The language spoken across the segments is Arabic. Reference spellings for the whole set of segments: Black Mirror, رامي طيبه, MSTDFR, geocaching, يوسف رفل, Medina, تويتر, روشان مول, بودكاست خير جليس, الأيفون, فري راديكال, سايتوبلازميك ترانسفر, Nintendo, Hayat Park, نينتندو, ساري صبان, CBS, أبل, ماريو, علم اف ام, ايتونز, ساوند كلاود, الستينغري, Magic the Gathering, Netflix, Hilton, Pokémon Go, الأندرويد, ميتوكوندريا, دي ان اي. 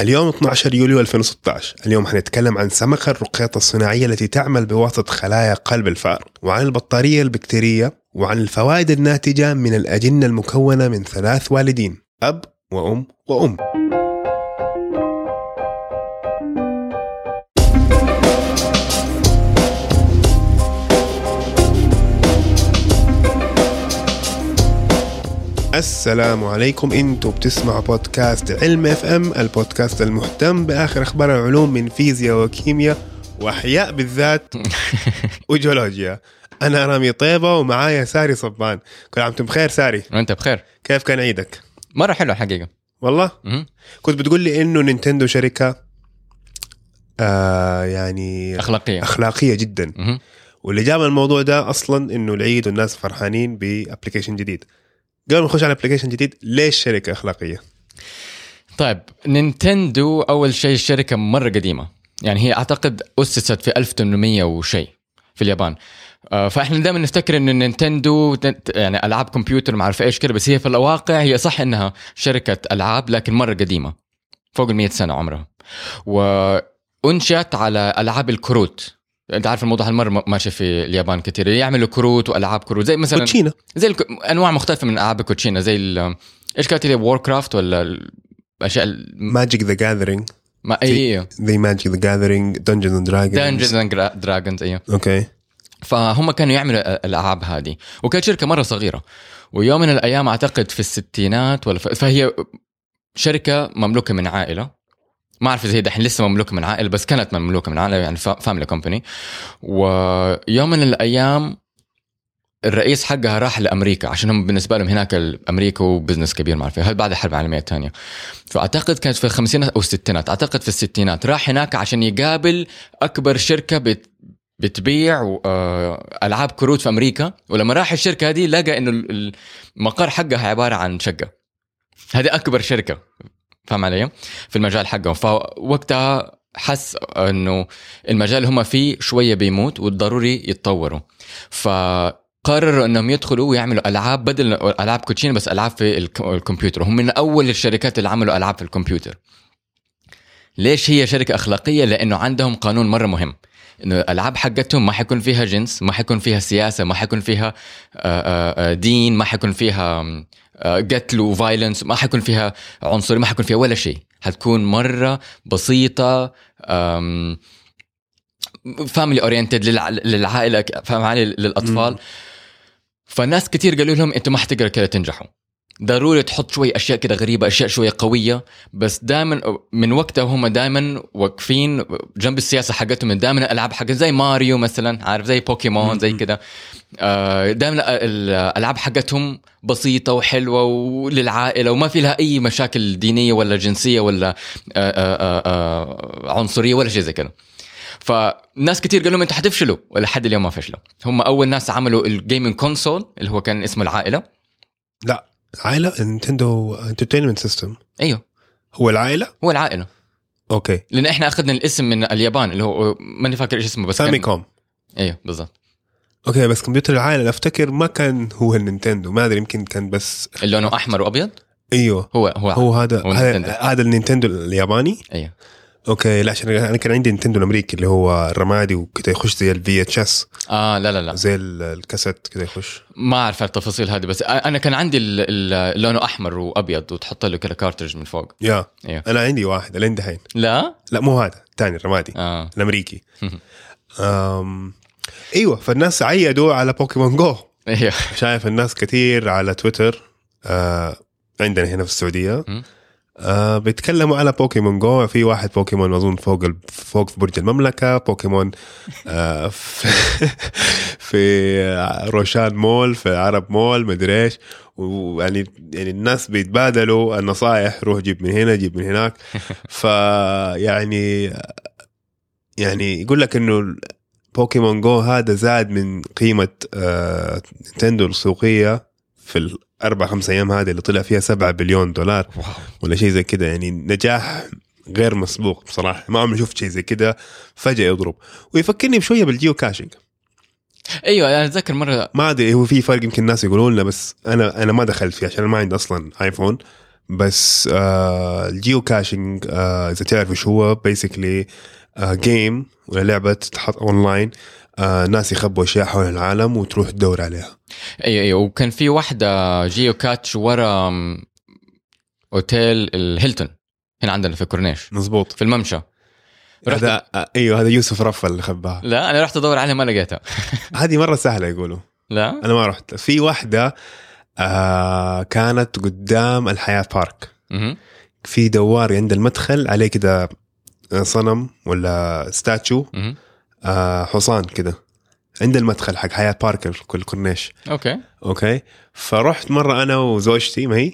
اليوم 12 يوليو 2016. اليوم حنتكلم عن سمكة الرقيطة الصناعية التي تعمل بواسطة خلايا قلب الفار، وعن البطارية البكتيرية، وعن الفوائد الناتجة من الأجنة المكونة من 3 والدين، أب وأم وأم. السلام عليكم، انتوا بتسمعوا بودكاست علم اف ام، البودكاست المهتم باخر اخبار العلوم من فيزياء وكيمياء واحياء بالذات وجيولوجيا. انا رامي طيبه ومعايا ساري صبان. كل عام وانتم بخير. ساري، وانت بخير؟ كيف كان عيدك؟ مره حلو الحقيقه والله. كنت بتقول لي انه نينتندو شركه يعني اخلاقيه جدا، واللي جاب الموضوع ده اصلا انه العيد والناس فرحانين بابلكيشن جديد. قبل ما نخش على ابلكيشن جديد، ليش شركة أخلاقية؟ طيب، نينتندو أول شيء شركة مرة قديمة، يعني هي أعتقد أسست في 1800 وشيء في اليابان. فإحنا دائما نفتكر إن نينتندو يعني ألعاب كمبيوتر ما أعرف إيش كده، بس هي في الواقع هي صح إنها شركة ألعاب لكن مرة قديمة، فوق 100 سنة عمرها، وأنشأت على ألعاب الكروت. انت عارف الموضوع هالمره ماشي في اليابان كتير، يعملوا كروت والعاب كروت زي مثلا كوتشينة، زي انواع مختلفه من العاب الكوتشينة، زي ايش كانت اللي Warcraft ولا الاشياء Magic the Gathering. ما ايوه Magic the Gathering، Dungeons and Dragons. ايوه اوكي. فهم كانوا يعملوا الالعاب هذه، وكانت شركه مره صغيره، ويوم من الايام اعتقد في الستينات ولا فهي شركه مملوكه من عائله، ما أعرف إذا هي دحين لسه مملوكة من عائلة، بس كانت مملوكة من عائلة، يعني فاميلي كومباني. ويوم من الأيام الرئيس حقها راح لأمريكا، عشان هم بالنسبة لهم هناك أمريكا وبزنس كبير، ما أعرف هل بعد الحرب العالمية الثانية، فأعتقد كانت في الخمسينات أو الستينات، أعتقد في الستينات راح هناك عشان يقابل أكبر شركة بتبيع ألعاب كروت في أمريكا. ولما راح الشركة هذه لقى إنه المقر حقها عبارة عن شقة، هذه أكبر شركة، فهم علي، في المجال حقهم. فوقتها حس انه المجال هم فيه شوية بيموت والضروري يتطوروا، فقرروا انهم يدخلوا ويعملوا العاب بدل العاب كوتشين، بس العاب في الكمبيوتر. هم من اول الشركات اللي عملوا العاب في الكمبيوتر. ليش هي شركة اخلاقية؟ لانه عندهم قانون مرة مهم، انه الالعاب حقتهم ما حيكون فيها جنس، ما حيكون فيها سياسة، ما حيكون فيها دين، ما حيكون فيها قتل وفايلنس، ما حيكون فيها عنصري، ما حيكون فيها ولا شيء، حتكون مرة بسيطة، فاميلي اورينتد، للعائلة، فاهم علي، للأطفال. فالناس كتير قالوا لهم انتوا ما حتقدروا كده تنجحوا، ضروري تحط شوي أشياء كده غريبة، أشياء شوية قوية. بس دائما من وقتها هم دائما واقفين جنب السياسة حقتهم، دائما الألعاب حقتهم زي ماريو مثلا، عارف، زي بوكيمون، زي كده، دائما الألعاب حقتهم بسيطة وحلوة وللعائلة، وما في لها أي مشاكل دينية ولا جنسية ولا عنصرية ولا شيء زي كده. فناس كتير قالوا لهم انتوا حتفشلوا، ولا حد اليوم ما فشلوا. هم أول ناس عملوا الجيمينج كونسول اللي هو كان اسمه العائلة، لا عائلة، نينتندو انترتينمنت سيستم. ايوه هو العائلة اوكي، لان احنا اخذنا الاسم من اليابان اللي هو ماني فاكر ايش اسمه، بس فاميلي كوم. ايوه بالضبط اوكي. بس كمبيوتر العائلة افتكر ما كان هو النينتندو، ما ادري، يمكن كان بس لونه احمر وابيض. ايوه هو هذا النينتندو الياباني. ايوه اوكي. لا، عشان انا كان عندي نينتندو الامريكي اللي هو الرمادي وكده، يخش زي الفي اتش اس. لا زي الكاسيت كده يخش، ما اعرف التفاصيل هذه، بس انا كان عندي لونه احمر وابيض وتحط له كده كارتريج من فوق. ايوه انا عندي واحد لين دحين. لا مو هذا، الثاني الرمادي الامريكي. ايوه. فالناس عيدوا على بوكيمون جو. ايوه شايف الناس كتير على تويتر، عندنا هنا في السعودية بيتكلموا على بوكيمون جو. في واحد بوكيمون أظن فوق في برج المملكة، بوكيمون في روشان مول، في عرب مول، مدريش، ويعني الناس بيتبادلوا النصائح، روح جيب من هنا جيب من هناك. يعني يقول لك إنه بوكيمون جو هذا زاد من قيمة نينتندو السوقية في 4-5 أيام هذه اللي طلع فيها $7 بليون ولا شيء زي كده. يعني نجاح غير مسبوق بصراحة، ما عمري شفت شيء زي كده فجأة يضرب. ويفكرني بشوية بالجيو كاشينج. أيوة أنا أتذكر مرة، ما أدري هو في فرق، يمكن الناس يقولون لنا، بس أنا ما دخلت فيه عشان ما عندي أصلا آيفون، بس الجيو كاشينج إذا تعرف إيش هو بيسكلي جيم ولا لعبة تتحط أونلاين ناس يخبوا أشياء حول العالم وتروح تدور عليها. أيوة وكان في واحدة جيو كاتش ورا أوتيل الهيلتون هنا عندنا في كورنيش مزبوط في الممشى. هذا أيوة هذا يوسف رفل اللي خباها. لا أنا رحت أدور عليها ما لقيتها. هذه مرة سهلة يقولوا. لا أنا ما رحت. في واحدة كانت قدام الحياة بارك في دوار عند المدخل عليه كده صنم ولا ستاتشو حصان كده عند المدخل حق حياة بارك في الكورنيش. أوكي فرحت مرة أنا وزوجتي ما هي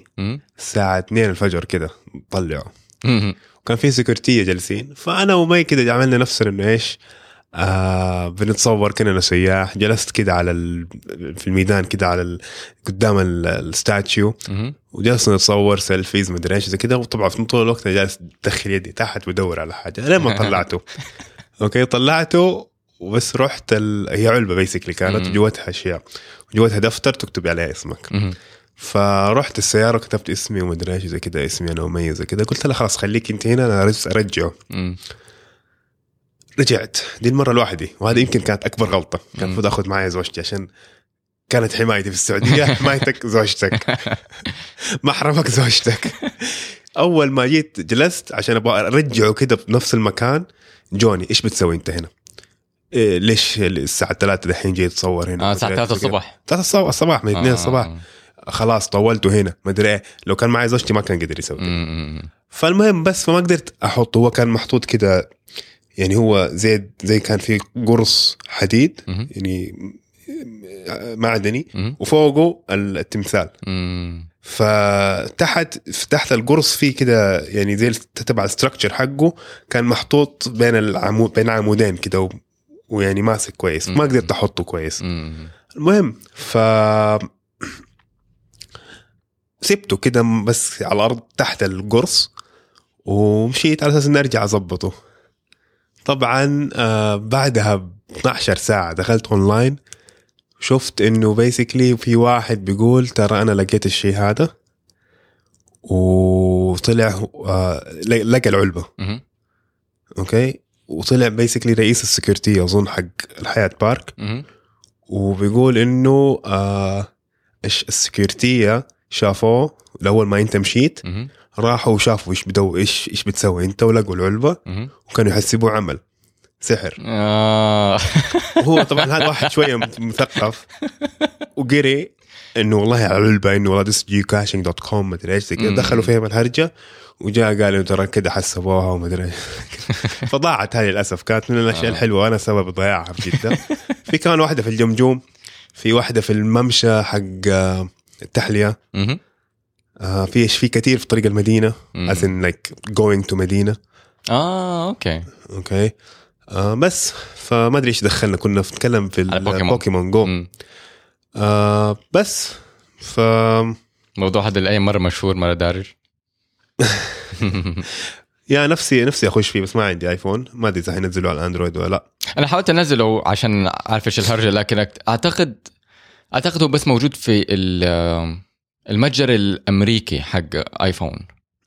الساعة 2 الفجر كده طلعوا وكان في سكرتية جالسين فأنا ومي كده عملنا نفسنا إنه إيش بنتصور كنا سياح. جلست كده على في الميدان كده على قدام الستاتيو وجلسنا نتصور سيلفيز مدري ايش زي كده وطبعا في طول الوقت انا جالس ادخل يدي تحت بدور على حاجه لما طلعته. اوكي طلعته وبس رحت هي علبه بيسكلي كانت جواتها اشياء جواتها دفتر تكتب عليه اسمك. فرحت السياره كتبت اسمي ومدري ايش زي كده اسمي انا وميز كده قلت لها خلاص خليك انت هنا انا ارجعه. رجعت دي المرة لوحدي وهذا يمكن كانت أكبر غلطة كان المفروض أخذ معي زوجتي عشان كانت حمايتي في السعودية. حمايتك زوجتك محرمك زوجتك. أول ما جيت جلست عشان أبغى أرجعه كده بنفس المكان جوني إيش بتسوي أنت هنا إيه ليش الساعة 3 دحين جاي تصور هنا الساعة 3 الصباح 3 الصباح من 2 الصباح خلاص طولته هنا ما ادري ايه لو كان معي زوجتي ما كان قدر يسوي كده. فالمهم بس فما قدرت أحطه هو كان محطوط كده يعني هو زي كان في قرص حديد يعني معدني وفوقه التمثال فتحت فتحت القرص فيه كده يعني زي تبع الستركتشر حقه كان محطوط بين العمود بين عمودين كده ويعني ماسك كويس ما قدرت احطه كويس. المهم ف سبته كده بس على الارض تحت القرص ومشيت على اساس اني ارجع اظبطه. طبعا بعدها ب 12 ساعة دخلت أونلاين شفت إنه بيسكلي في واحد بيقول ترى أنا لقيت الشيء هذا وطلع لقى العلبة أوكي وطلع بيسكلي رئيس السكيورتي أظن حق الحياة بارك وبيقول إنه السكيورتية شافوه لأول ما أنت مشيت راحوا وشافوا إيش بتسوي أنت ولقوا العلبة وكانوا يحسبوا عمل سحر. هو طبعا هذا واحد شوية مثقف وقري إنه والله العلبة إنه والله this geocaching.com ما أدري إيش كده دخلوا فيها بالهرجة وجاء قالوا ترى كده حسبوها وما أدري فضاعت هذه للأسف كانت من الأشياء الحلوة وأنا سبب ضياعها في جدة. في كان واحدة في الجمجوم في واحدة في الممشى حق التحلية في كتير في طريق المدينة as in like going to مدينة. أوكي بس فما أدري إيش دخلنا كنا نتكلم في البوكيمون جو بس ف موضوع هذا الأي مرة مشهور مرة دارج. يا نفسي أخش فيه بس ما عندي آيفون ما أدري إذا هينزلوا على الأندرويد ولا لا. أنا حاولت أنزله عشان أعرف إيش الهرجة لكن أعتقد هو بس موجود في المتجر الأمريكي حق آيفون.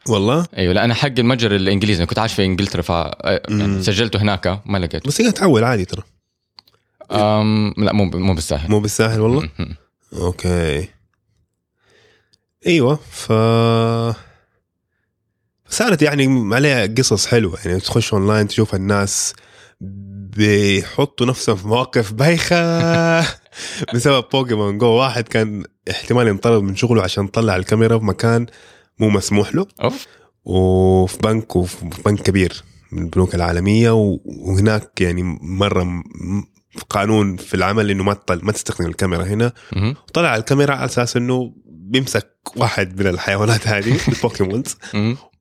والله أيوة لا أنا حق المتجر الإنجليزي أنا كنت عايش في إنجلترا يعني سجلته هناك ما لقيته بس تعول عادي ترى لا مو بالساهل والله. أوكي أيوة صارت يعني عليها قصص حلوة يعني تخش أونلاين تشوف الناس بيحطوا نفسهم في مواقف بايخة بسبب بوكيمون جو. واحد كان احتمال ينطرد من شغله عشان طلع الكاميرا في مكان مو مسموح له وفي بنك كبير من البنوك العالمية وهناك يعني مرة قانون في العمل انه ما تستخدم الكاميرا هنا وطلع الكاميرا على اساس انه بيمسك واحد من الحيوانات هذه البوكيمونز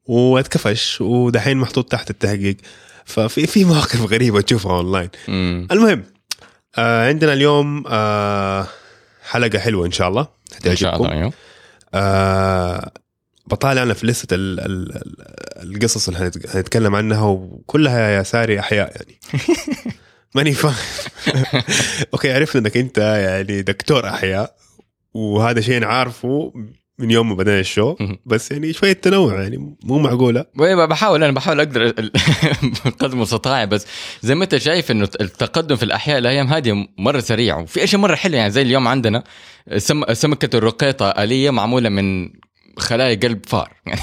واتكفش ودحين محطوط تحت التحقيق. ففي مواقف غريبة تشوفها أونلاين. المهم عندنا اليوم حلقة حلوة إن شاء الله هتعجبكم. بطالع أنا في لسة القصص اللي هنتكلم عنها وكلها يا ساري أحياء يعني ماني فاهم. أوكي عرفنا أنك أنت يعني دكتور أحياء وهذا شيء نعرفه من يوم ما بدأنا الشو بس يعني شوية تنوع يعني مو معقولة. بحاول أنا بحاول أقدر قدر مستطاعي, بس زي ما أنت شايف إنه التقدم في الأحياء الأيام هذه مرة سريع, وفي أشياء مرة حلوة يعني زي اليوم عندنا سمكة الرقيطة آلية معمولة من خلايا قلب فار يعني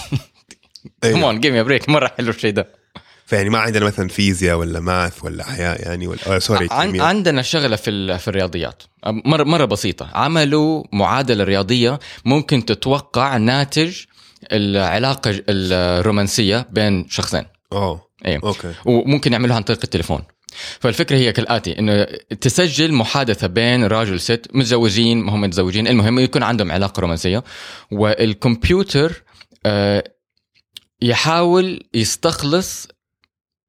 كمان جيم يا بريك, مرة حلو الشيء ده. فيعني ما عندنا مثلا فيزياء ولا ماث ولا أحياء يعني ولا سوري كيمياء. عندنا شغلة في الرياضيات مرة بسيطة, عملوا معادلة رياضية ممكن تتوقع ناتج العلاقة الرومانسية بين شخصين. أيه. أوكي. وممكن يعملوها عن طريق التليفون. فالفكرة هي كالآتي, إنه تسجل محادثة بين راجل وست متزوجين, ما هم متزوجين, المهم يكون عندهم علاقة رومانسية, والكمبيوتر يحاول يستخلص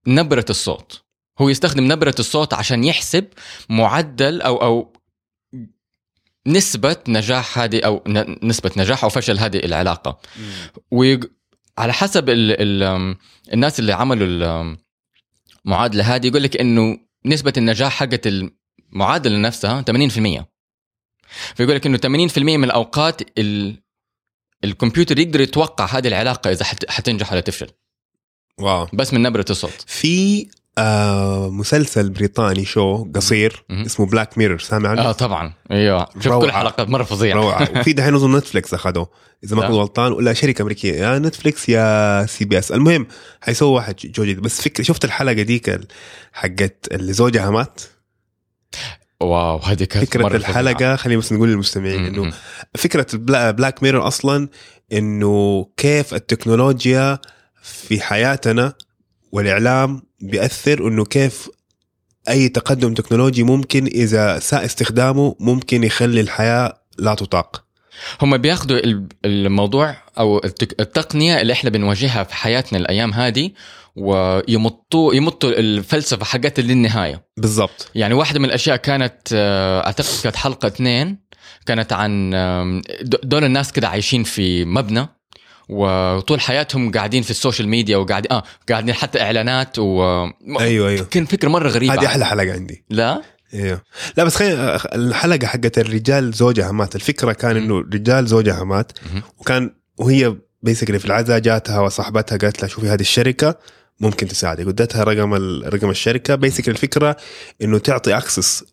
نبرة الصوت. هو يستخدم نبرة الصوت عشان يحسب معدل أو نسبة نجاح هذه أو نسبة نجاح أو فشل هذه العلاقة. وعلى حسب الناس اللي عملوا المعادلة هذه يقول لك إنه نسبة النجاح حقت المعادلة نفسها 80%. فيقول لك إنه 80% من الأوقات الكمبيوتر يقدر يتوقع هذه العلاقة إذا حتنجح ولا تفشل. واو. بس من نبرة الصوت. في مسلسل بريطاني شو قصير اسمه بلاك ميرور, سامع عنه؟ طبعا ايوه, شوف كل حلقة مرة فظيعة روعة. وفي دحين نظن نتفليكس أخده إذا ما كنت غلطان, ولا شركة أمريكية يا نتفليكس يا CBS. المهم هيسووا واحد جديد, بس فكرة شفت الحلقة ديك حقت اللي زوجها مات. واو هذه كانت فكرة الحلقة. خلينا بس نقول للمستمعين إنه فكرة بلاك ميرور أصلا إنه كيف التكنولوجيا في حياتنا والإعلام بيأثر, إنه كيف أي تقدم تكنولوجي ممكن إذا ساء استخدامه ممكن يخلي الحياة لا تطاق. هم بياخدوا الموضوع أو التقنية اللي إحنا بنواجهها في حياتنا الأيام هذه ويمطوا الفلسفة حقتها للنهاية. بالضبط. يعني واحدة من الأشياء كانت أعتقد كانت حلقة 2 كانت عن دول الناس كده عايشين في مبنى وطول حياتهم قاعدين في السوشيال ميديا وقاعد قاعدين حتى اعلانات ايوه كان فكره مره غريبه. هذه احلى حلقه عندي. لا ايوه لا بس الحلقه حقت الرجال زوجها مات, الفكره كان انه الرجال زوجها مات وهي بيسكلي في العزاء جاتها وصاحبتها قالت لها شوفي هذه الشركه ممكن تساعدك, ودتها رقم الشركه. بيسكلي الفكره انه تعطي اكسس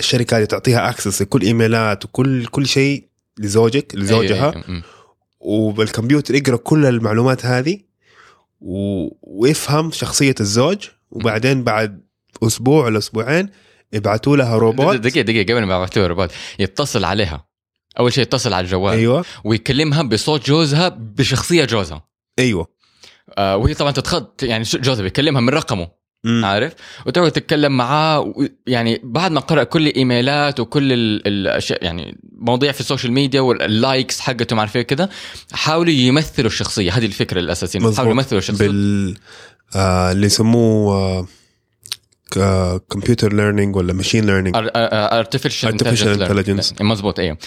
الشركه اللي تعطيها اكسس لكل ايميلات وكل شيء لزوجها وبالكمبيوتر يقرأ كل المعلومات هذه ويفهم شخصية الزوج, وبعدين بعد أسبوع ولا أسبوعين يبعثوا لها روبوت. دقيقة قبل ما يبعثوا روبوت يتصل عليها, أول شيء يتصل على الجوال. أيوة. ويكلمها بصوت جوزها بشخصية جوزها. أيوة. وهي طبعا تتخض يعني جوزها بيكلمها من رقمه. عارف, وتقعد تتكلم معاه يعني بعد ما قرأ كل إيميلات وكل الأشياء يعني مواضيع في السوشيال ميديا واللايكس حقته مع الفكرة كده. حاولوا يمثلوا الشخصية, هذه الفكرة الأساسية, حاولوا يمثلوا الشخصية اللي يسموه كمبيوتر ليرنينج ولا ماشين ليرنينج, artificial intelligence. مزبوط. أيه.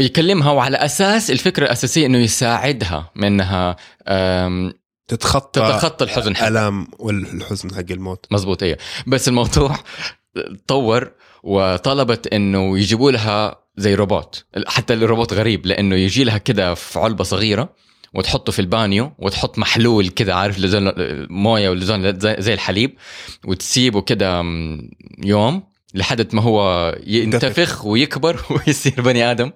يكلمها وعلى أساس الفكرة الأساسية إنه يساعدها منها تتخطى الحزن, الألم والحزن حق الموت. مزبوط. ايه بس الموضوع تطور وطلبت انه يجيبوا لها زي روبوت, حتى الروبوت غريب لانه يجي لها كده في علبة صغيرة وتحطه في البانيو وتحط محلول كده, عارف, لزون مويه ولزون زي الحليب, وتسيبه كده يوم لحد ما هو ينتفخ ويكبر ويصير بني آدم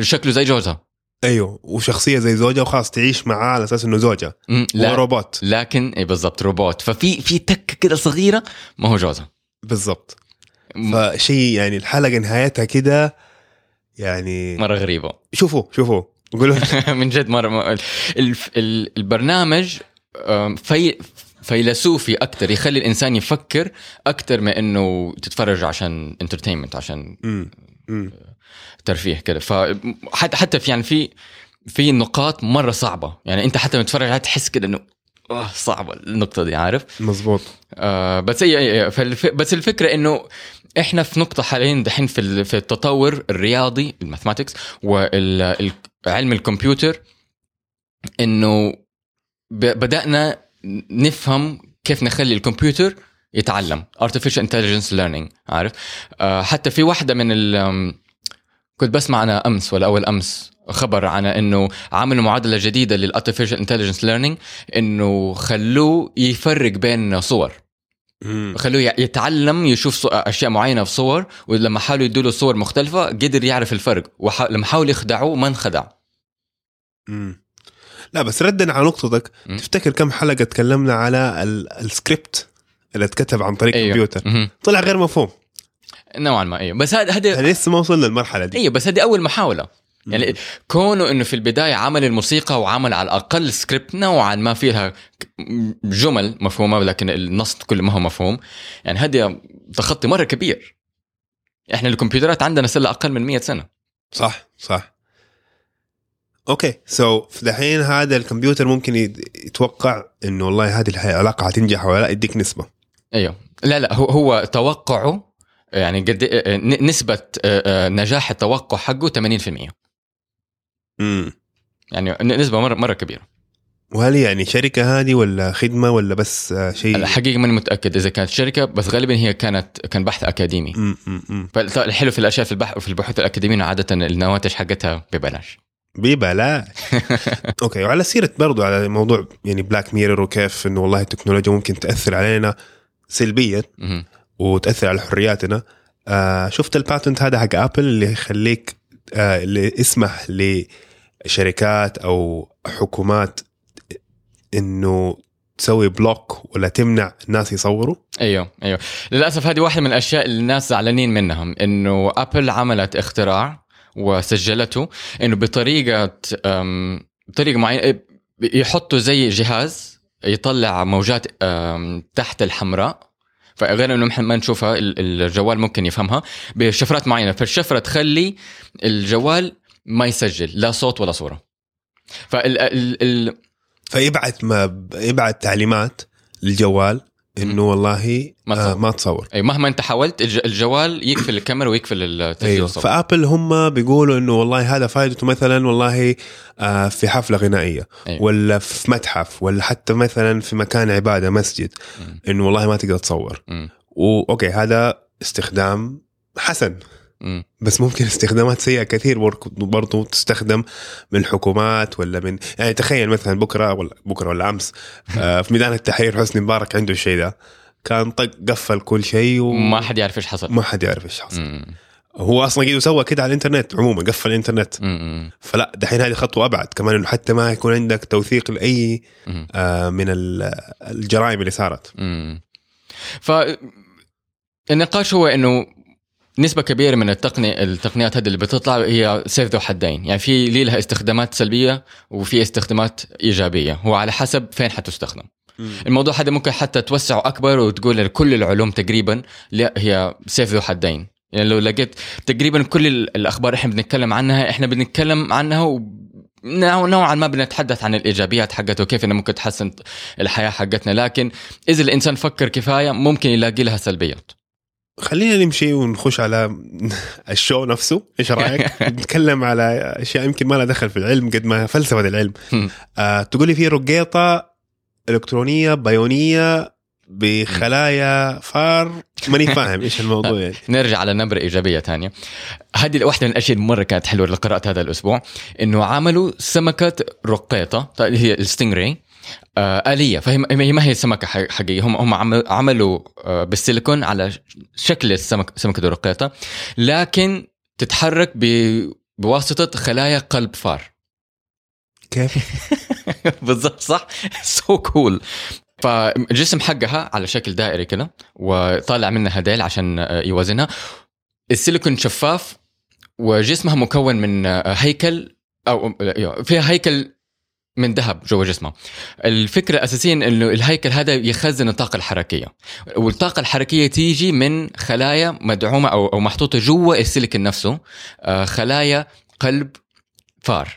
شكله زي جوزها. ايوه, وشخصيه زي زوجها, وخلاص تعيش معاه على اساس انه زوجها وروبوت. لكن اي بالضبط روبوت, ففي تك كده صغيره ما هو جوزها. بالضبط. فشيء يعني الحلقه نهايتها كده يعني مره غريبه. شوفوا قولوا من جد مره البرنامج فيلسوفي اكتر, يخلي الانسان يفكر اكتر ما انه تتفرج عشان انترتينمنت, عشان ترفيه كده. فحتى في يعني في نقاط مره صعبه يعني انت حتى متفرج هتحس كده انه صعبه النقطه دي, عارف. مزبوط. بس بس الفكره انه احنا في نقطه حاليا دحين في التطور الرياضي, الماثماتكس وعلم الكمبيوتر, انه بدأنا نفهم كيف نخلي الكمبيوتر يتعلم artificial intelligence learning, عارف. حتى في واحده من كنت بسمع أنا أمس ولا أول أمس خبر عن إنه عملوا معادلة جديدة للأرتيفيشال إنتليجنس ليرنينج، إنه خلوه يفرق بين صور، خلوه يتعلم يشوف أشياء معينة في صور، ولما حاولوا يدوا له صور مختلفة قدر يعرف الفرق، ولما حاولوا يخدعوه ما انخدع. لا بس ردا على نقطتك، تفتكر كم حلقة تكلمنا على السكريبت اللي اتكتب عن طريق الكمبيوتر؟ أيوه. طلع غير مفهوم نوعا ما. أيوه بس هذا لسه ما وصلنا للمرحلة دي. أيوه بس هذه أول محاولة يعني، كونه إنه في البداية عمل الموسيقى وعمل على الأقل سكريبت نوعا ما فيها جمل مفهومة، لكن النص كله ما هو مفهوم. يعني هذا تخطي مرة كبير. إحنا الكمبيوترات عندنا سلة أقل من 100 سنة. صح صح. اوكي سو دحين هذا الكمبيوتر ممكن يتوقع انه والله هذه العلاقه هتنجح ولا لا، يديك نسبه. ايوه لا هو توقعه يعني قد نسبه نجاح التوقع حقه 80%. يعني نسبه مره كبيره. وهل يعني شركه هذه ولا خدمه ولا بس شيء؟ الحقيقه ماني متاكد اذا كانت شركه، بس غالبا هي كان بحث اكاديمي. فالحلو في الاشياء في البحوث الاكاديميه عاده النواتج حقتها ببلاش. ببلاش. اوكي وعلى سيره برضو على موضوع يعني بلاك ميرور، وكيف انه والله التكنولوجيا ممكن تاثر علينا سلبيا وتاثر على حرياتنا. شفت الباتنت هذا حق ابل اللي يخليك اللي يسمح لشركات او حكومات انه تسوي بلوك ولا تمنع الناس يصوروا. ايوه للاسف هذه واحده من الاشياء اللي الناس زعلانين منهم، انه ابل عملت اختراع وسجلته انه بطريقه معينه يحطوا زي جهاز يطلع موجات تحت الحمراء، فغير انه ما نشوفها الجوال ممكن يفهمها بشفرات معينه، فالشفره تخلي الجوال ما يسجل لا صوت ولا صوره، فيبعث تعليمات للجوال انه والله ما تصور. اي مهما انت حاولت الجوال يقفل الكاميرا ويقفل التسجيل. أيوه. فابل هم بيقولوا انه والله هذا فائدته مثلا والله في حفله غنائيه. أيوه. ولا في متحف، ولا حتى مثلا في مكان عباده مسجد، انه والله ما تقدر تصور. اوكي هذا استخدام حسن. بس ممكن استخدامات سيئه كثير برضو تستخدم من الحكومات ولا من، يعني تخيل مثلا بكره ولا امس في ميدان التحرير حسني مبارك عنده الشيء ده، كان طق قفل كل شيء وما حد يعرف ايش حصل. هو اصلا جيده سوى كده على الانترنت عموما، قفل الانترنت. فلا دحين هذه خطوه ابعد كمان، انه حتى ما يكون عندك توثيق لاي من الجرائم اللي صارت. فالنقاش هو انه نسبة كبيرة من التقنيات هذه اللي بتطلع هي سيف ذو حدين، يعني في لي لها استخدامات سلبية وفي استخدامات إيجابية، هو على حسب فين حتستخدم. الموضوع هذا ممكن حتى توسعه أكبر وتقول كل العلوم تقريبا لا هي سيف ذو حدين. يعني لو لقيت تقريبا كل الأخبار احنا بنتكلم عنها نوعا ما بنتحدث عن الإيجابيات حقته وكيف انه ممكن تحسن الحياة حقتنا، لكن إذا الإنسان فكر كفاية ممكن يلاقي لها سلبيات. خلينا نمشي ونخش على الشو نفسه، ايش رايك؟ نتكلم على اشياء يمكن ما لها دخل في العلم قد ما فلسفه العلم. تقولي في رقيطه الكترونيه بايونيه بخلايا فار، ماني فاهم ايش الموضوع يعني. نرجع على نبره ايجابيه ثانيه، هذه واحده من الاشياء مره كانت حلوه اللي قرات هذا الاسبوع، انه عملوا سمكه رقيطه هي الستينغري آلية، فهي ما هي سمكة حقيقية، هم عملوا بالسيليكون على شكل سمكة الرقيطة، لكن تتحرك بواسطة خلايا قلب فار. كيف؟ بالضبط صح. سو كول. فالجسم حقها على شكل دائري كده وطالع منها ديل عشان يوازنها، السيليكون شفاف، وجسمها مكون من هيكل أو فيها هيكل من ذهب جوا جسمه. الفكرة الأساسية إنه الهيكل هذا يخزن الطاقة الحركية، والطاقة الحركية تيجي من خلايا مدعومة أو محطوطة جوا السيليكون نفسه، خلايا قلب فار.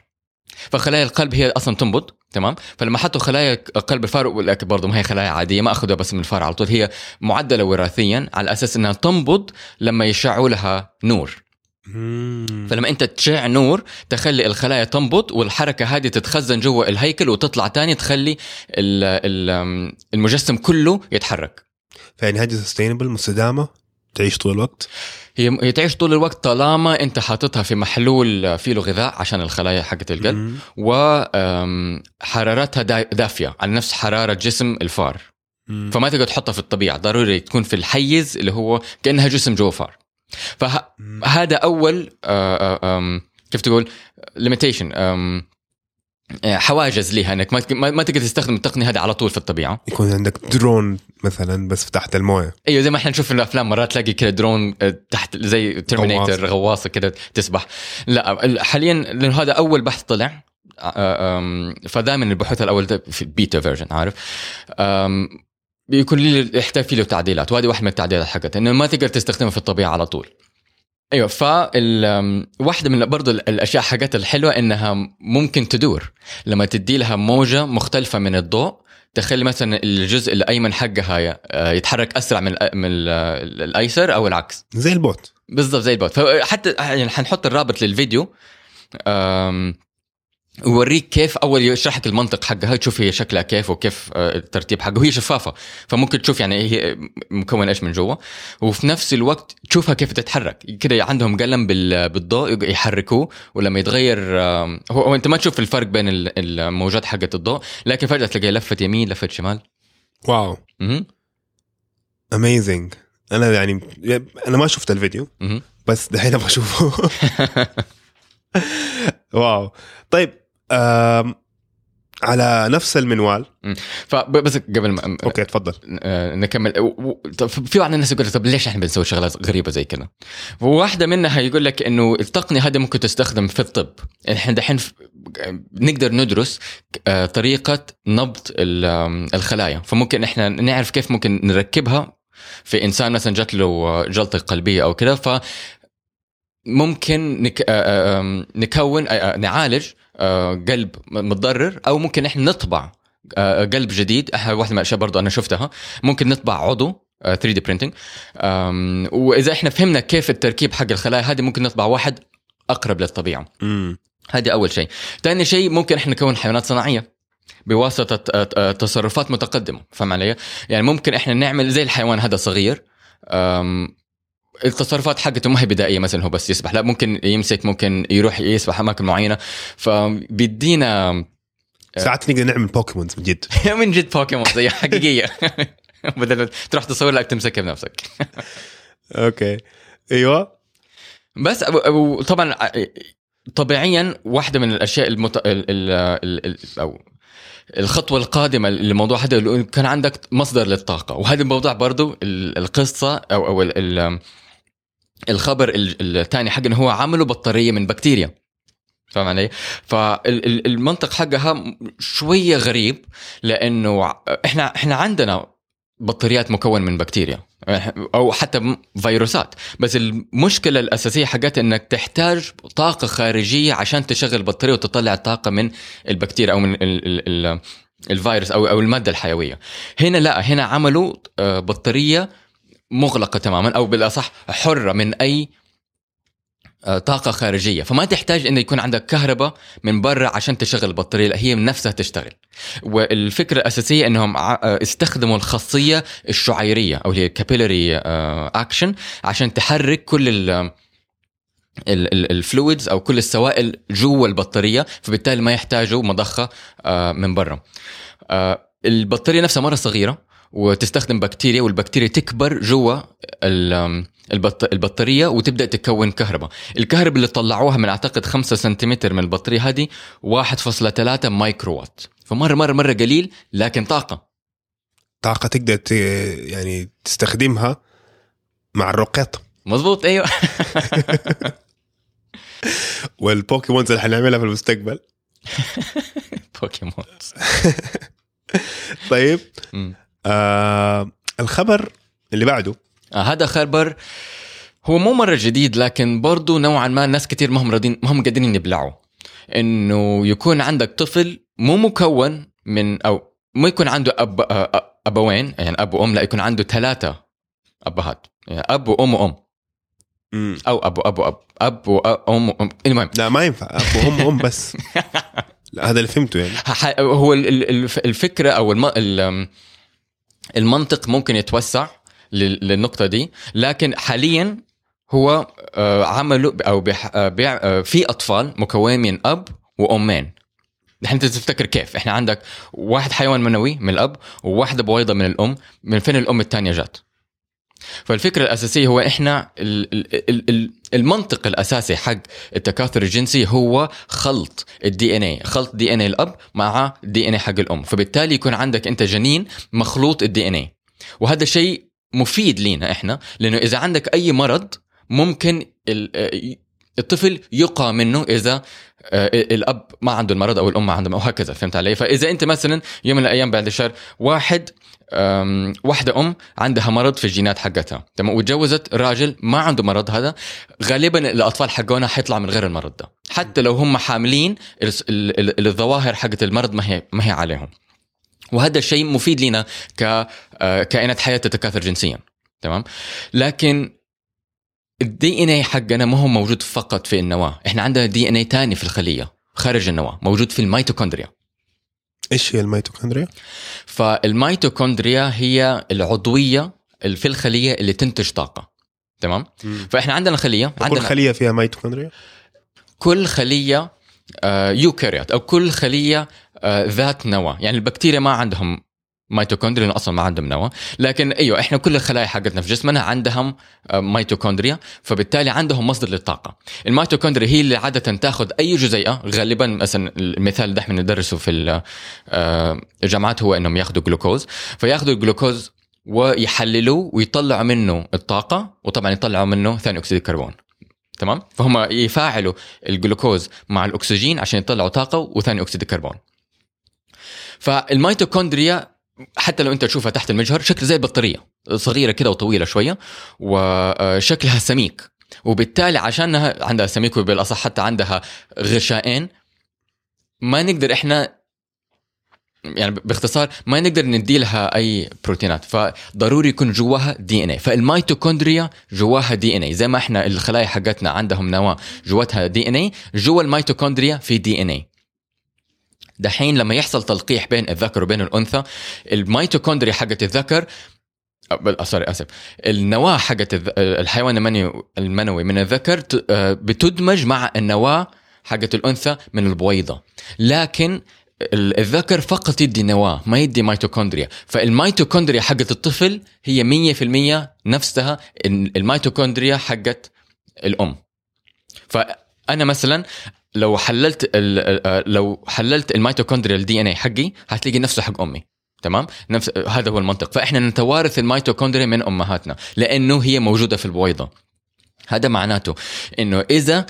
فخلايا القلب هي أصلا تنبض، تمام؟ فلما حطوا خلايا قلب الفار، ولكن برضو ما هي خلايا عادية، ما أخذها بس من الفار على طول، هي معدلة وراثيا على أساس إنها تنبض لما يشعوا لها نور. فلما انت تشع نور تخلي الخلايا تنبض، والحركة هذه تتخزن جوا الهيكل وتطلع تاني تخلي المجسم كله يتحرك. فيعني هذه sustainable مستدامة؟ تعيش طول الوقت؟ هي تعيش طول الوقت طالما انت حاططها في محلول فيه له غذاء عشان الخلايا حقت القلب, وحرارتها دافيه على نفس حراره جسم الفار. فما تقدر تحطها في الطبيعه, ضروري تكون في الحيز اللي هو كانها جسم جوه فار. فهذا اول كيف تقول limitation, حواجز لها انك ما تقدر تستخدم التقنيه هذه على طول في الطبيعه. يكون عندك درون مثلا بس في تحت المويه, ايوه زي ما احنا نشوف في الافلام مرات تلاقي كده درون تحت زي ترمينيتر غواصه كده تسبح. لا حاليا لانه هذا اول بحث طلع, فدا من البحوث الاول في البيتا فيرجن, عارف بيكون لي يحتاج فيه له تعديلات, وهذه واحده من التعديلات حقتها انه ما تقدر تستخدمه في الطبيعه على طول. ايوه, فواحده من برضو الاشياء حقتها الحلوه انها ممكن تدور لما تدي لها موجه مختلفه من الضوء, تخلي مثلا الجزء الايمن حقها يتحرك اسرع من الايسر او العكس, زي البوت بالضبط, زي البوت. فحتى يعني حنحط الرابط للفيديو ووريك كيف اول يشرحك المنطق حقها, تشوف هي شكلها كيف وكيف الترتيب حقه, وهي شفافه فممكن تشوف يعني هي مكون ايش من جوا, وفي نفس الوقت تشوفها كيف تتحرك كده. عندهم قلم بالضوء يحركوه, ولما يتغير هو انت ما تشوف الفرق بين الموجات حقه الضوء, لكن فجاه تلاقي لفه يمين لفه شمال. واو اميزنج. انا يعني انا ما شفت الفيديو بس دحين ابغى اشوفه. واو. طيب على نفس المنوال, فبس قبل ما اوكي تفضل نكمل, في بعض الناس يقول طب ليش احنا بنسوي شغلات غريبه زي كذا؟ وواحده منها يقول لك انه التقنيه هذه ممكن تستخدم في الطب. احنا دحين نقدر ندرس طريقه نبض الخلايا, فممكن احنا نعرف كيف ممكن نركبها في انسان مثلا جات له جلطه قلبيه او كذا, ف ممكن نكون نعالج قلب متضرر, او ممكن احنا نطبع قلب جديد. واحده من الاشياء برضو انا شفتها ممكن نطبع عضو 3D printing, واذا احنا فهمنا كيف التركيب حق الخلايا هذه ممكن نطبع واحد اقرب للطبيعه. هذا اول شيء. ثاني شيء ممكن احنا نكون حيوانات صناعيه بواسطه تصرفات متقدمه, فهم علي؟ يعني ممكن احنا نعمل زي الحيوان هذا صغير, التصرفات حقته ما هي بدائية, مثلا هو بس يسبح, لا ممكن يمسك, ممكن يروح يسبح أماكن معينة. فبيدينا ساعات نقدر نعمل بوكيمونز من جد. من جد بوكيمونز هي حقيقية, بدل تروح تصور لك تمسكها بنفسك. أوكي أيوة. بس طبعا طبيعيا واحدة من الأشياء أو الخطوة القادمة للموضوع هذا كان عندك مصدر للطاقة, وهذا الموضوع برضو القصة أو الخبر الثاني حق إنه هو عمله بطارية من بكتيريا, فاهم علي؟ فالمنطق حقها شوية غريب, لأنه إحنا عندنا بطاريات مكون من بكتيريا أو حتى فيروسات, بس المشكلة الأساسية حقتها إنك تحتاج طاقة خارجية عشان تشغل البطارية وتطلع الطاقة من البكتيريا أو من الفيروس أو المادة الحيوية. هنا لا, هنا عملوا بطارية مغلقة تماما, أو بالأصح حرة من أي طاقة خارجية, فما تحتاج إنه يكون عندك كهرباء من برا عشان تشغل البطارية, هي من نفسها تشتغل. والفكرة الأساسية إنهم استخدموا الخاصية الشعيرية أو هي capillary action عشان تحرك كل الفلويدز أو كل السوائل جوا البطارية, فبالتالي ما يحتاجوا مضخة من برا. البطارية نفسها مرة صغيرة وتستخدم بكتيريا, والبكتيريا تكبر جوا البطارية وتبدأ تكون كهرباء. الكهرباء اللي طلعوها من أعتقد 5 سنتيمتر من البطارية هذه 1.3 مايكرووات, فمرة مرة مرة قليل, لكن طاقة تقدر يعني تستخدمها مع الرقاط. مظبوط أيوة. والبوكيمونز اللي حنعملها في المستقبل. بوكيمونز. طيب الخبر اللي بعده, هذا خبر هو مو مرة جديد, لكن برضو نوعا ما الناس كتير ما هم قادرين يبلعوه, انه يكون عندك طفل مو مكون من او ما يكون عنده ابوين, يعني اب وام, لا يكون عنده 3 ابهات, يعني اب وام وام, او اب وام. المهم لا ما ينفع اب وام وام بس. لا هذا اللي فهمته يعني. هو الفكرة او المنطق ممكن يتوسع للنقطة دي. لكن حاليا هو عملوا أو بيع في أطفال مكونين من أب وأمين. نحن تفتكر كيف إحنا عندك واحد حيوان منوي من الأب وواحدة بويضة من الأم، من فين الأم الثانية جات؟ فالفكرة الأساسية هو إحنا المنطق الأساسي حق التكاثر الجنسي هو خلط الدي ان اي، خلط دي ان اي الأب مع دي ان اي حق الأم، فبالتالي يكون عندك أنت جنين مخلوط الدي ان اي. وهذا شيء مفيد لينا إحنا، لأنه إذا عندك أي مرض ممكن الطفل يقى منه إذا الأب ما عنده المرض أو الأم ما عندهم أو هكذا، فهمت علي؟ فإذا أنت مثلا يوم من الأيام بعد شهر واحد واحدة أم عندها مرض في الجينات حقتها، تمام، وتجوزت راجل ما عنده مرض، هذا غالبا الأطفال حقونا حيطلع من غير المرض ده، حتى لو هم حاملين الظواهر حقت المرض ما هي عليهم. وهذا الشيء مفيد لنا كائنات حياة تتكاثر جنسيا، تمام. لكن الدي ان اي حقنا ما هو موجود فقط في النواة، احنا عندنا دي ان اي تاني في الخلية خارج النواة، موجود في الميتوكوندريا. ايش هي الميتوكوندريا؟ فالميتوكوندريا هي العضوية في الخلية اللي تنتج طاقة، تمام. فاحنا عندنا خلية، عندنا كل خلية فيها ميتوكوندريا، كل خلية يوكاريوت او كل خلية ذات نواة، يعني البكتيريا ما عندهم ميتوكوندريا اصلا، ما عندهم نواة، لكن ايوه احنا كل الخلايا حقتنا في جسمنا عندهم ميتوكوندريا، فبالتالي عندهم مصدر للطاقه. الميتوكوندريا هي اللي عاده تاخذ اي جزيئه، غالبا مثلا المثال ده احنا ندرسه في الجامعات هو انهم ياخذوا جلوكوز، فياخذوا الجلوكوز ويحللوه ويطلعوا منه الطاقه، وطبعا يطلعوا منه ثاني اكسيد الكربون، تمام. فهم يفاعلوا الجلوكوز مع الاكسجين عشان يطلعوا طاقه وثاني اكسيد الكربون. فالميتوكوندريا حتى لو انت تشوفها تحت المجهر شكل زي البطارية، صغيرة كده وطويلة شوية وشكلها سميك، وبالتالي عشانها عندها سميك وبالأصح حتى عندها غشاءين، ما نقدر احنا يعني باختصار ما نقدر نديلها اي بروتينات، فضروري يكون جواها دي ان اي. فالميتوكوندريا جواها دي ان اي، زي ما احنا الخلايا حقتنا عندهم نواة جواتها دي ان اي، جوا الميتوكوندريا في دي ان اي. دحين لما يحصل تلقيح بين الذكر وبين الأنثى، الميتوكوندريا حقت الذكر النواة حقت الحيوان المنوي من الذكر بتدمج مع النواة حقت الأنثى من البويضة، لكن الذكر فقط يدي نواة ما يدي ميتوكوندريا. فالميتوكوندريا حقت الطفل هي 100% نفسها الميتوكوندريا حقت الأم. فأنا مثلا لو حللت الميتوكوندريا الدي ان اي حقي هتلاقي نفسه حق امي، تمام، نفس هذا هو المنطق. فاحنا نتوارث الميتوكوندريا من امهاتنا لانه هي موجوده في البويضه. هذا معناته انه اذا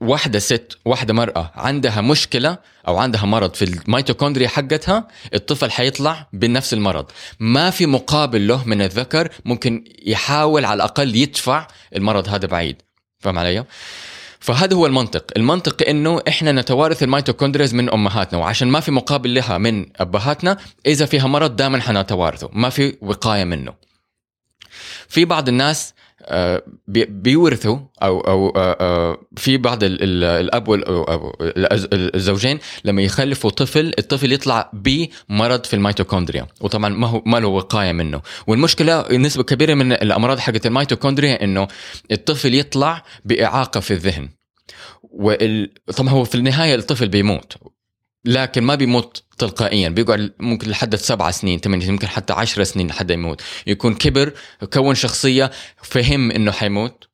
واحده ست واحده مراه عندها مشكله او عندها مرض في الميتوكوندريا حقتها، الطفل حيطلع بنفس المرض، ما في مقابل له من الذكر ممكن يحاول على الاقل يدفع المرض هذا بعيد، فاهم علي؟ فهذا هو المنطق إنه إحنا نتوارث الميتوكوندريز من أمهاتنا، وعشان ما في مقابل لها من أبهاتنا إذا فيها مرض دائما حنتوارثه، ما في وقاية منه. في بعض الناس بيورثوا أو في بعض الأب والزوجين لما يخلفوا طفل، الطفل يطلع بمرض في الميتوكوندريا وطبعا ما له وقاية منه. والمشكلة نسبة كبيرة من الأمراض حقت الميتوكوندريا إنه الطفل يطلع بإعاقة في الذهن، طبعا هو في النهاية الطفل بيموت، لكن ما بيموت تلقائيا، بيقعد ممكن لحد 7 سنين 8 ممكن حتى 10 سنين لحد يموت، يكون كبر، كون شخصية، فهم انه حيموت،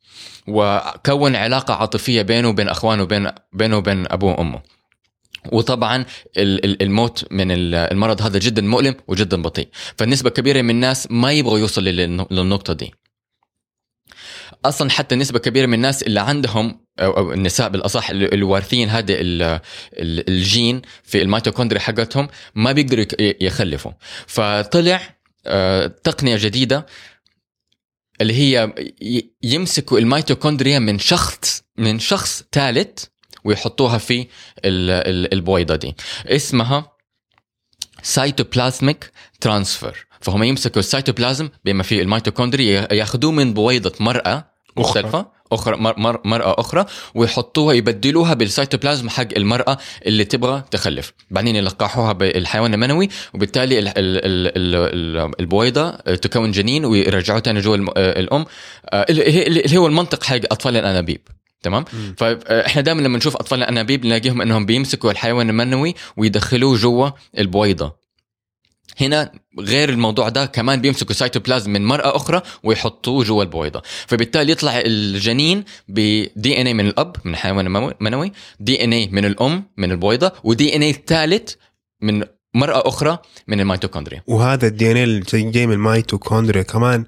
وكون علاقة عاطفية بينه وبين اخوانه وبين ابوه وامه. وطبعا الموت من المرض هذا جدا مؤلم وجدا بطيء، فالنسبة كبيرة من الناس ما يبغوا يوصل للنقطة دي اصلا. حتى نسبة كبيرة من الناس اللي عندهم أو النساء بالأصح الوارثين هذا الجين في الميتوكوندريا حقتهم ما بيقدروا يخلفوا. فطلع تقنية جديدة اللي هي يمسكوا الميتوكوندريا من شخص ثالث ويحطوها في البويضة دي، اسمها سايتوبلازميك ترانسفر. فهم يمسكوا السايتوبلازم بما فيه الميتوكوندريا، ياخدوه من بويضة مرأة مختلفة أخرى مرأة أخرى ويحطوها يبدلوها بالسيتوبلازم حق المرأة اللي تبغى تخلف, بعدين يلقحوها بالحيوان المنوي وبالتالي البويضة تكون جنين ويرجعوها تاني جوا الأم, اللي هو المنطق حق أطفال الأنابيب. تمام. فاحنا دائما لما نشوف أطفال الأنابيب نلاقيهم أنهم بيمسكوا الحيوان المنوي ويدخلوه جوا البويضة. هنا غير الموضوع ده, كمان بيمسكوا سيتوبلازم من مرأة أخرى ويحطوه جوا البويضة, فبالتالي يطلع الجنين بدي ان اي من الأب من حيوان منوي, دي ان اي من الأم من البويضة, ودي ان اي ثالث من مرأة أخرى من الميتوكوندريا. وهذا الدي ان اي اللي جاي من الميتوكوندريا كمان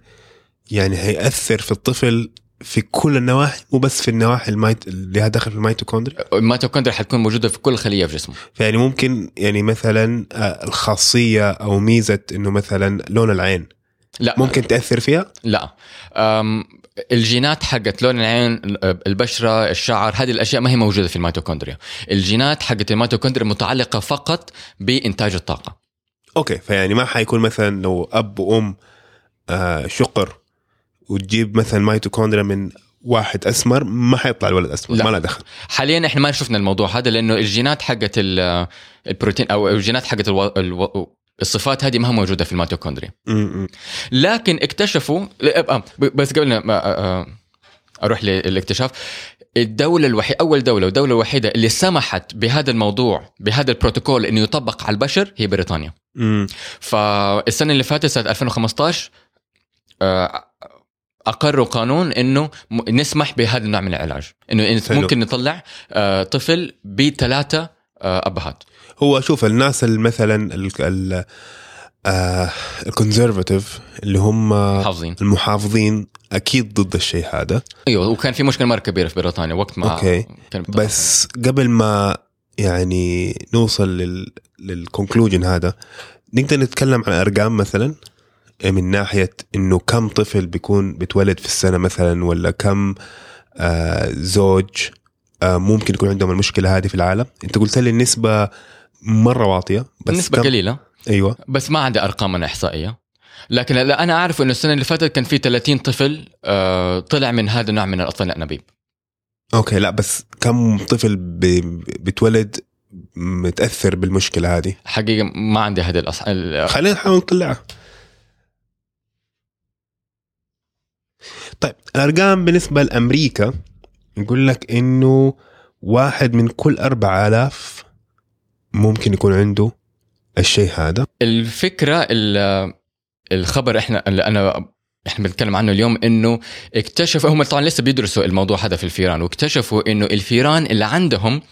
يعني هيأثر في الطفل في كل النواحي, مو بس في النواحي اللي هتدخل في الميتوكوندريا. الميتوخندريا حتكون موجودة في كل خلية في جسمه. يعني ممكن يعني مثلا الخاصية أو ميزة إنه مثلا لون العين لا ممكن تأثر فيها. لا الجينات حقت لون العين, البشرة, الشعر, هذه الأشياء ما هي موجودة في الميتوكوندريا. الجينات حقت الميتوكوندريا متعلقة فقط بإنتاج الطاقة. أوكي, فيعني ما حيكون مثلا لو أب وأم شقر وتجيب مثلا ميتوكوندريا من واحد أسمر ما حيطلع الولد أسمر. لا. ما له دخل. حاليا احنا ما شفنا الموضوع هذا لأنه الجينات حقت البروتين أو الجينات حقت الصفات هذه ما هي موجودة في الميتوكوندريا. لكن اكتشفوا, بس قبل ما أروح للاكتشاف, الدولة الوحيدة, أول دولة ودولة الوحيدة اللي سمحت بهذا الموضوع بهذا البروتوكول إنه يطبق على البشر هي بريطانيا. فالسنة اللي فاتت سنة 2015 أقروا قانون إنه نسمح بهذا النوع من العلاج, إنه ممكن نطلع طفل ب3 أبهات. هو شوف الناس مثلا الكونسيرفاتيف اللي هم المحافظين أكيد ضد الشيء هذا. أيوة, وكان في مشكلة مرة كبيرة في بريطانيا وقت ما. أوكي, بس قبل ما يعني نوصل للكونكلوجن هذا نقدر نتكلم عن أرقام مثلا من ناحية إنه كم طفل بيكون بتولد في السنة مثلا, ولا كم زوج ممكن يكون عندهم المشكلة هذه في العالم. أنت قلت لي النسبة مرة واطية, بس نسبة قليلة. أيوة, بس ما عندي أرقام إحصائية, لكن لا أنا أعرف إنه السنة اللي فاتت كان في 30 طفل طلع من هذا النوع من الأطفال الأنابيب. أوكي, لا بس كم طفل بتولد متأثر بالمشكلة هذه؟ حقيقة ما عندي هذه الأرقام. خلينا نحاول نطلعها. طيب, الأرقام بالنسبة لأمريكا يقول لك إنه 1 من كل 4000 ممكن يكون عنده الشيء هذا. الفكرة الخبر احنا بنتكلم عنه اليوم إنه اكتشفوا, هم طبعا لسه بيدرسوا الموضوع هذا في الفيران, واكتشفوا إنه الفيران اللي عندهم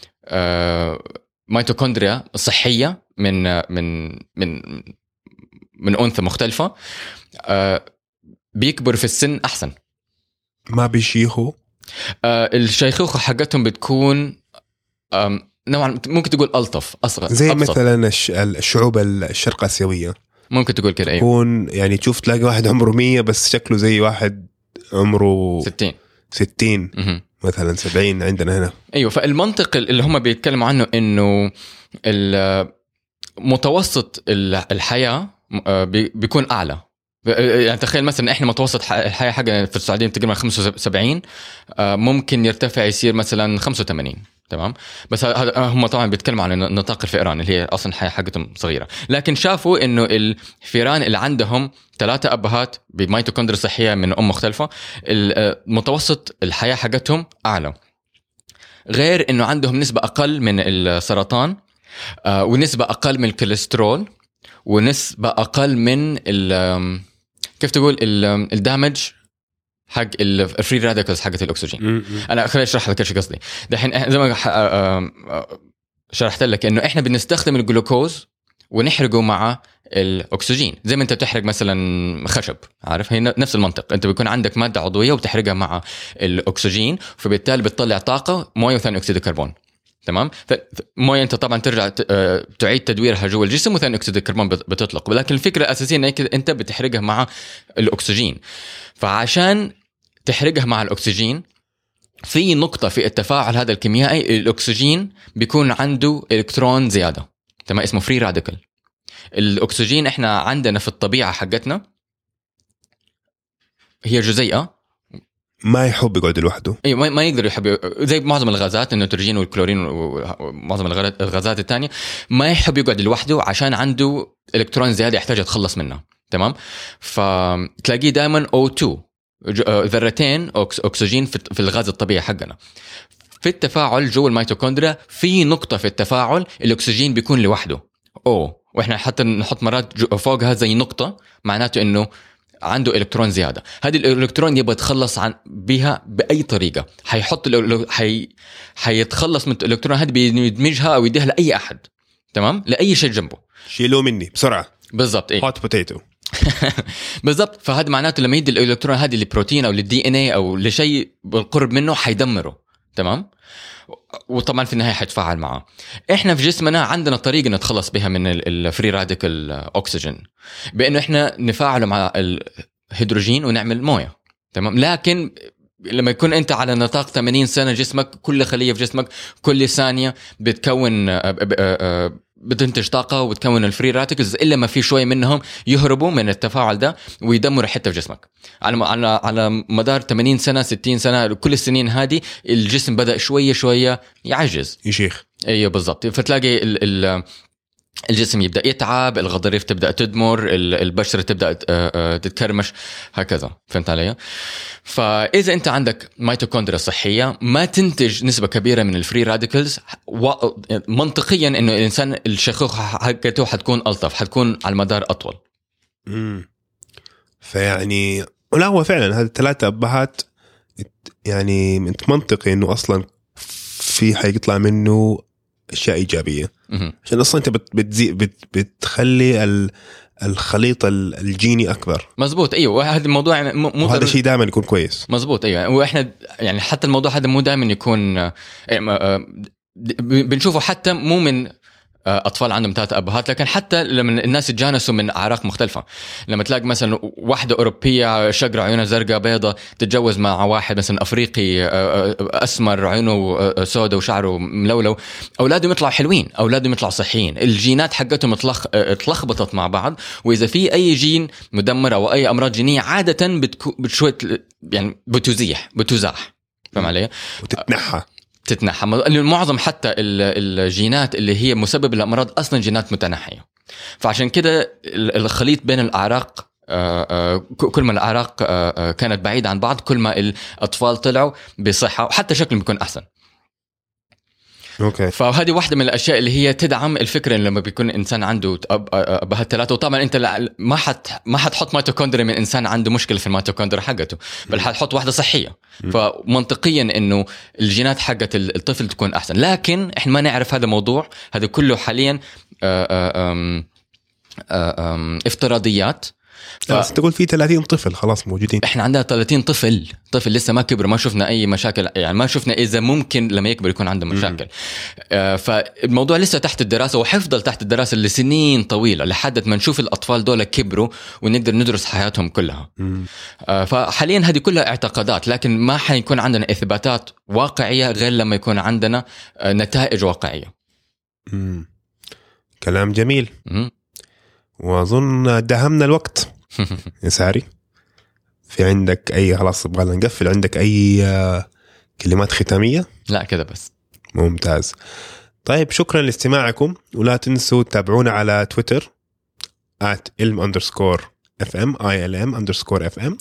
ميتوكوندريا صحية من أنثى مختلفة بيكبر في السن أحسن, ما بيشيخوا. الشيخوخة حقتهم بتكون نوعا ممكن تقول ألطف, أصغر, زي أبصر. مثلا الشعوب الشرق آسيوية ممكن تقول كده. يكون يعني تشوف تلاقي واحد عمره 100 بس شكله زي واحد عمره 60 مثلا 70 عندنا هنا. أيوة, فالمنطق اللي هم بيتكلموا عنه إنه متوسط الحياة بيكون أعلى. يعني تخيل مثلا احنا متوسط الحياة حاجة في السعودية تقريبا 75, ممكن يرتفع يصير مثلا 85. تمام, بس هم طبعا بيتكلموا عن نطاق الفئران اللي هي اصلا الحياة حقتهم صغيرة, لكن شافوا انه الفئران اللي عندهم 3 ابهات بميتوكوندريا صحية من ام مختلفة متوسط الحياة حقتهم اعلى, غير انه عندهم نسبة اقل من السرطان ونسبة اقل من الكوليسترول ونسبة اقل من كيف تقول الدامج حق الفري راديكالز حقت الاكسجين. انا خليني اشرح لك ايش قصدي دحين. زي ما شرحت لك انه احنا بنستخدم الجلوكوز ونحرقه مع الاكسجين, زي ما انت بتحرق مثلا خشب, عارف, هي نفس المنطق. انت بيكون عندك ماده عضويه وبتحرقها مع الاكسجين, فبالتالي بتطلع طاقه, مويه وثاني اكسيد الكربون. تمام, فالمويه انت طبعا ترجع تعيد تدويرها جوا الجسم, وثاني اكسيد الكربون بتطلق, ولكن الفكره الاساسيه انك انت بتحرقها مع الاكسجين. فعشان تحرقها مع الاكسجين في نقطه في التفاعل هذا الكيميائي, الاكسجين بيكون عنده الكترون زياده, تمام, اسمه فري راديكال. الاكسجين احنا عندنا في الطبيعه حقتنا هي جزيئه ما يحب يقعد لوحده. ايوه ما يقدر يحب زي معظم الغازات النيتروجين والكلورين ومعظم الغازات الثانيه ما يحب يقعد لوحده عشان عنده الكترون زياده يحتاج يتخلص منها. تمام. فتلاقيه دائما O2 ذرتين اكسجين في الغاز الطبيعي حقنا. في التفاعل جوا الميتوكوندريا في نقطه في التفاعل الاكسجين بيكون لوحده او واحنا حتى نحط مرات فوقها زي نقطه معناته انه عنده الكترون زياده. هذه الالكترون يبغى يتخلص عن بها باي طريقه. حيحط حيتخلص من الالكترون هذه بيدمجها او يديها لاي احد. تمام. لاي شيء جنبه. شيلوه مني بسرعه. بالضبط. ايه هوت بوتيتو. بالضبط. فهذا معناته لما يدي الالكترون هذه للبروتين او للدي ان اي او لشيء بالقرب منه حيدمره. تمام. وطبعا في النهايه حيتفاعل معه. احنا في جسمنا عندنا طريقه نتخلص بها من الفري راديكال اوكسجين بانه احنا نفاعله مع الهيدروجين ونعمل مويه. تمام. لكن لما يكون انت على نطاق 80 سنه جسمك كل خليه في جسمك كل ثانيه بتكون بتنتج طاقه وتكون الفري راديكالز الا ما في شويه منهم يهربوا من التفاعل ده ويدمروا حته في جسمك. على مدار 80 سنه 60 سنه كل السنين هذه الجسم بدا شويه شويه يعجز يشيخ. ايوه بالضبط. فتلاقي الجسم يبدا يتعب، الغضاريف تبدا تدمر، البشره تبدا تتكرمش هكذا. فهمت علي؟ فاذا انت عندك ميتوكوندريا صحيه ما تنتج نسبه كبيره من الفري راديكلز منطقيا انه الانسان الشيخوخه حقته حتكون الطف، حتكون على المدار اطول. فيعني ولا هو فعلا هذه الثلاثه ابهات يعني من منطقي انه اصلا في حيطلع منه اشياء ايجابيه عشان اصلا انت بتخلي الخليط الجيني اكبر. مزبوط. ايوه. هذا الموضوع يعني هذا شيء دائما يكون كويس. مزبوط. ايوه. واحنا يعني حتى الموضوع هذا مو دائما يكون بنشوفه حتى مو من اطفال عندهم ثلاث ابهات، لكن حتى لما الناس يتجانسوا من اعراق مختلفه. لما تلاقي مثلا واحده اوروبيه شقرة عيونها زرقاء بيضة تتجوز مع واحد مثلا افريقي اسمر عيونه سوداء وشعره ملولو، اولادهم يطلعوا حلوين، اولادهم يطلعوا صحيين. الجينات حقتهم اتلخبطت مع بعض، واذا في اي جين مدمر او اي امراض جينيه عاده بتشويه يعني بتزاح. فاهم علي؟ وتتنحى تتنحى. معظم حتى الجينات اللي هي مسبب للأمراض أصلا جينات متناحية. فعشان كده الخليط بين الأعراق كل ما الأعراق كانت بعيدة عن بعض كل ما الأطفال طلعوا بصحة وحتى شكلهم بيكون أحسن. أوكي. فهذه واحدة من الأشياء اللي هي تدعم الفكرة لما بيكون إنسان عنده أبهات ثلاثة. وطبعا أنت ما حتحط ميتوكوندريا من إنسان عنده مشكلة في الميتوكوندريا حقته، بل حتحط واحدة صحية. فمنطقيا إنه الجينات حقة الطفل تكون أحسن، لكن إحنا ما نعرف هذا موضوع. هذا كله حاليا افتراضيات. تقول في 30 طفل خلاص موجودين، احنا عندنا 30 طفل لسه ما كبر، ما شفنا اي مشاكل، يعني ما شفنا اذا ممكن لما يكبر يكون عنده مشاكل. فالموضوع لسه تحت الدراسة وحفضل تحت الدراسة لسنين طويلة لحد ما نشوف الاطفال دول كبروا ونقدر ندرس حياتهم كلها. فحاليا هذه كلها اعتقادات، لكن ما حيكون عندنا اثباتات واقعية غير لما يكون عندنا نتائج واقعية. كلام جميل. واظن دهمنا الوقت يا ساري. في عندك اي خلاص بقى نقفل، عندك اي كلمات ختاميه؟ لا كده بس. ممتاز. طيب شكرا لاستماعكم، ولا تنسوا تتابعونا على تويتر @ilm_fm ilm_fm،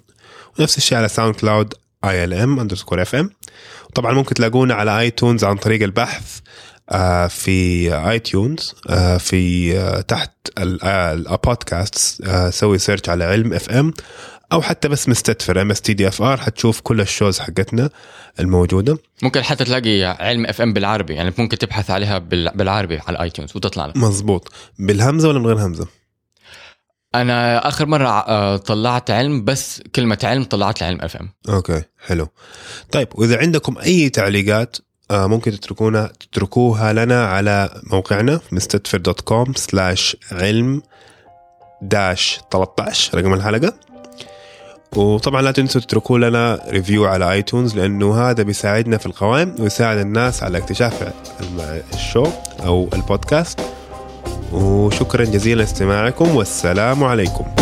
ونفس الشيء على ساوند كلاود ilm_fm، وطبعا ممكن تلاقونا على ايتونز عن طريق البحث في آيتونز، في تحت البودكاست سوي سيرش على علم اف ام، او حتى بس مستدفر MSTDFR حتشوف كل الشوز حقتنا الموجوده. ممكن حتى تلاقي علم اف ام بالعربي، يعني ممكن تبحث عليها بالعربي على آيتونز وتطلع لك. مزبوط. بالهمزه ولا من غير همزه؟ انا اخر مره طلعت علم، بس كلمه علم طلعت علم اف ام. اوكي حلو. طيب واذا عندكم اي تعليقات ممكن تتركوها لنا على موقعنا mstadfir.com/علم-13 رقم الحلقة. وطبعا لا تنسوا تتركوا لنا ريفيو على آيتونز، لأنه هذا بيساعدنا في القوائم ويساعد الناس على اكتشاف الشو أو البودكاست. وشكرا جزيلا لاستماعكم، والسلام عليكم.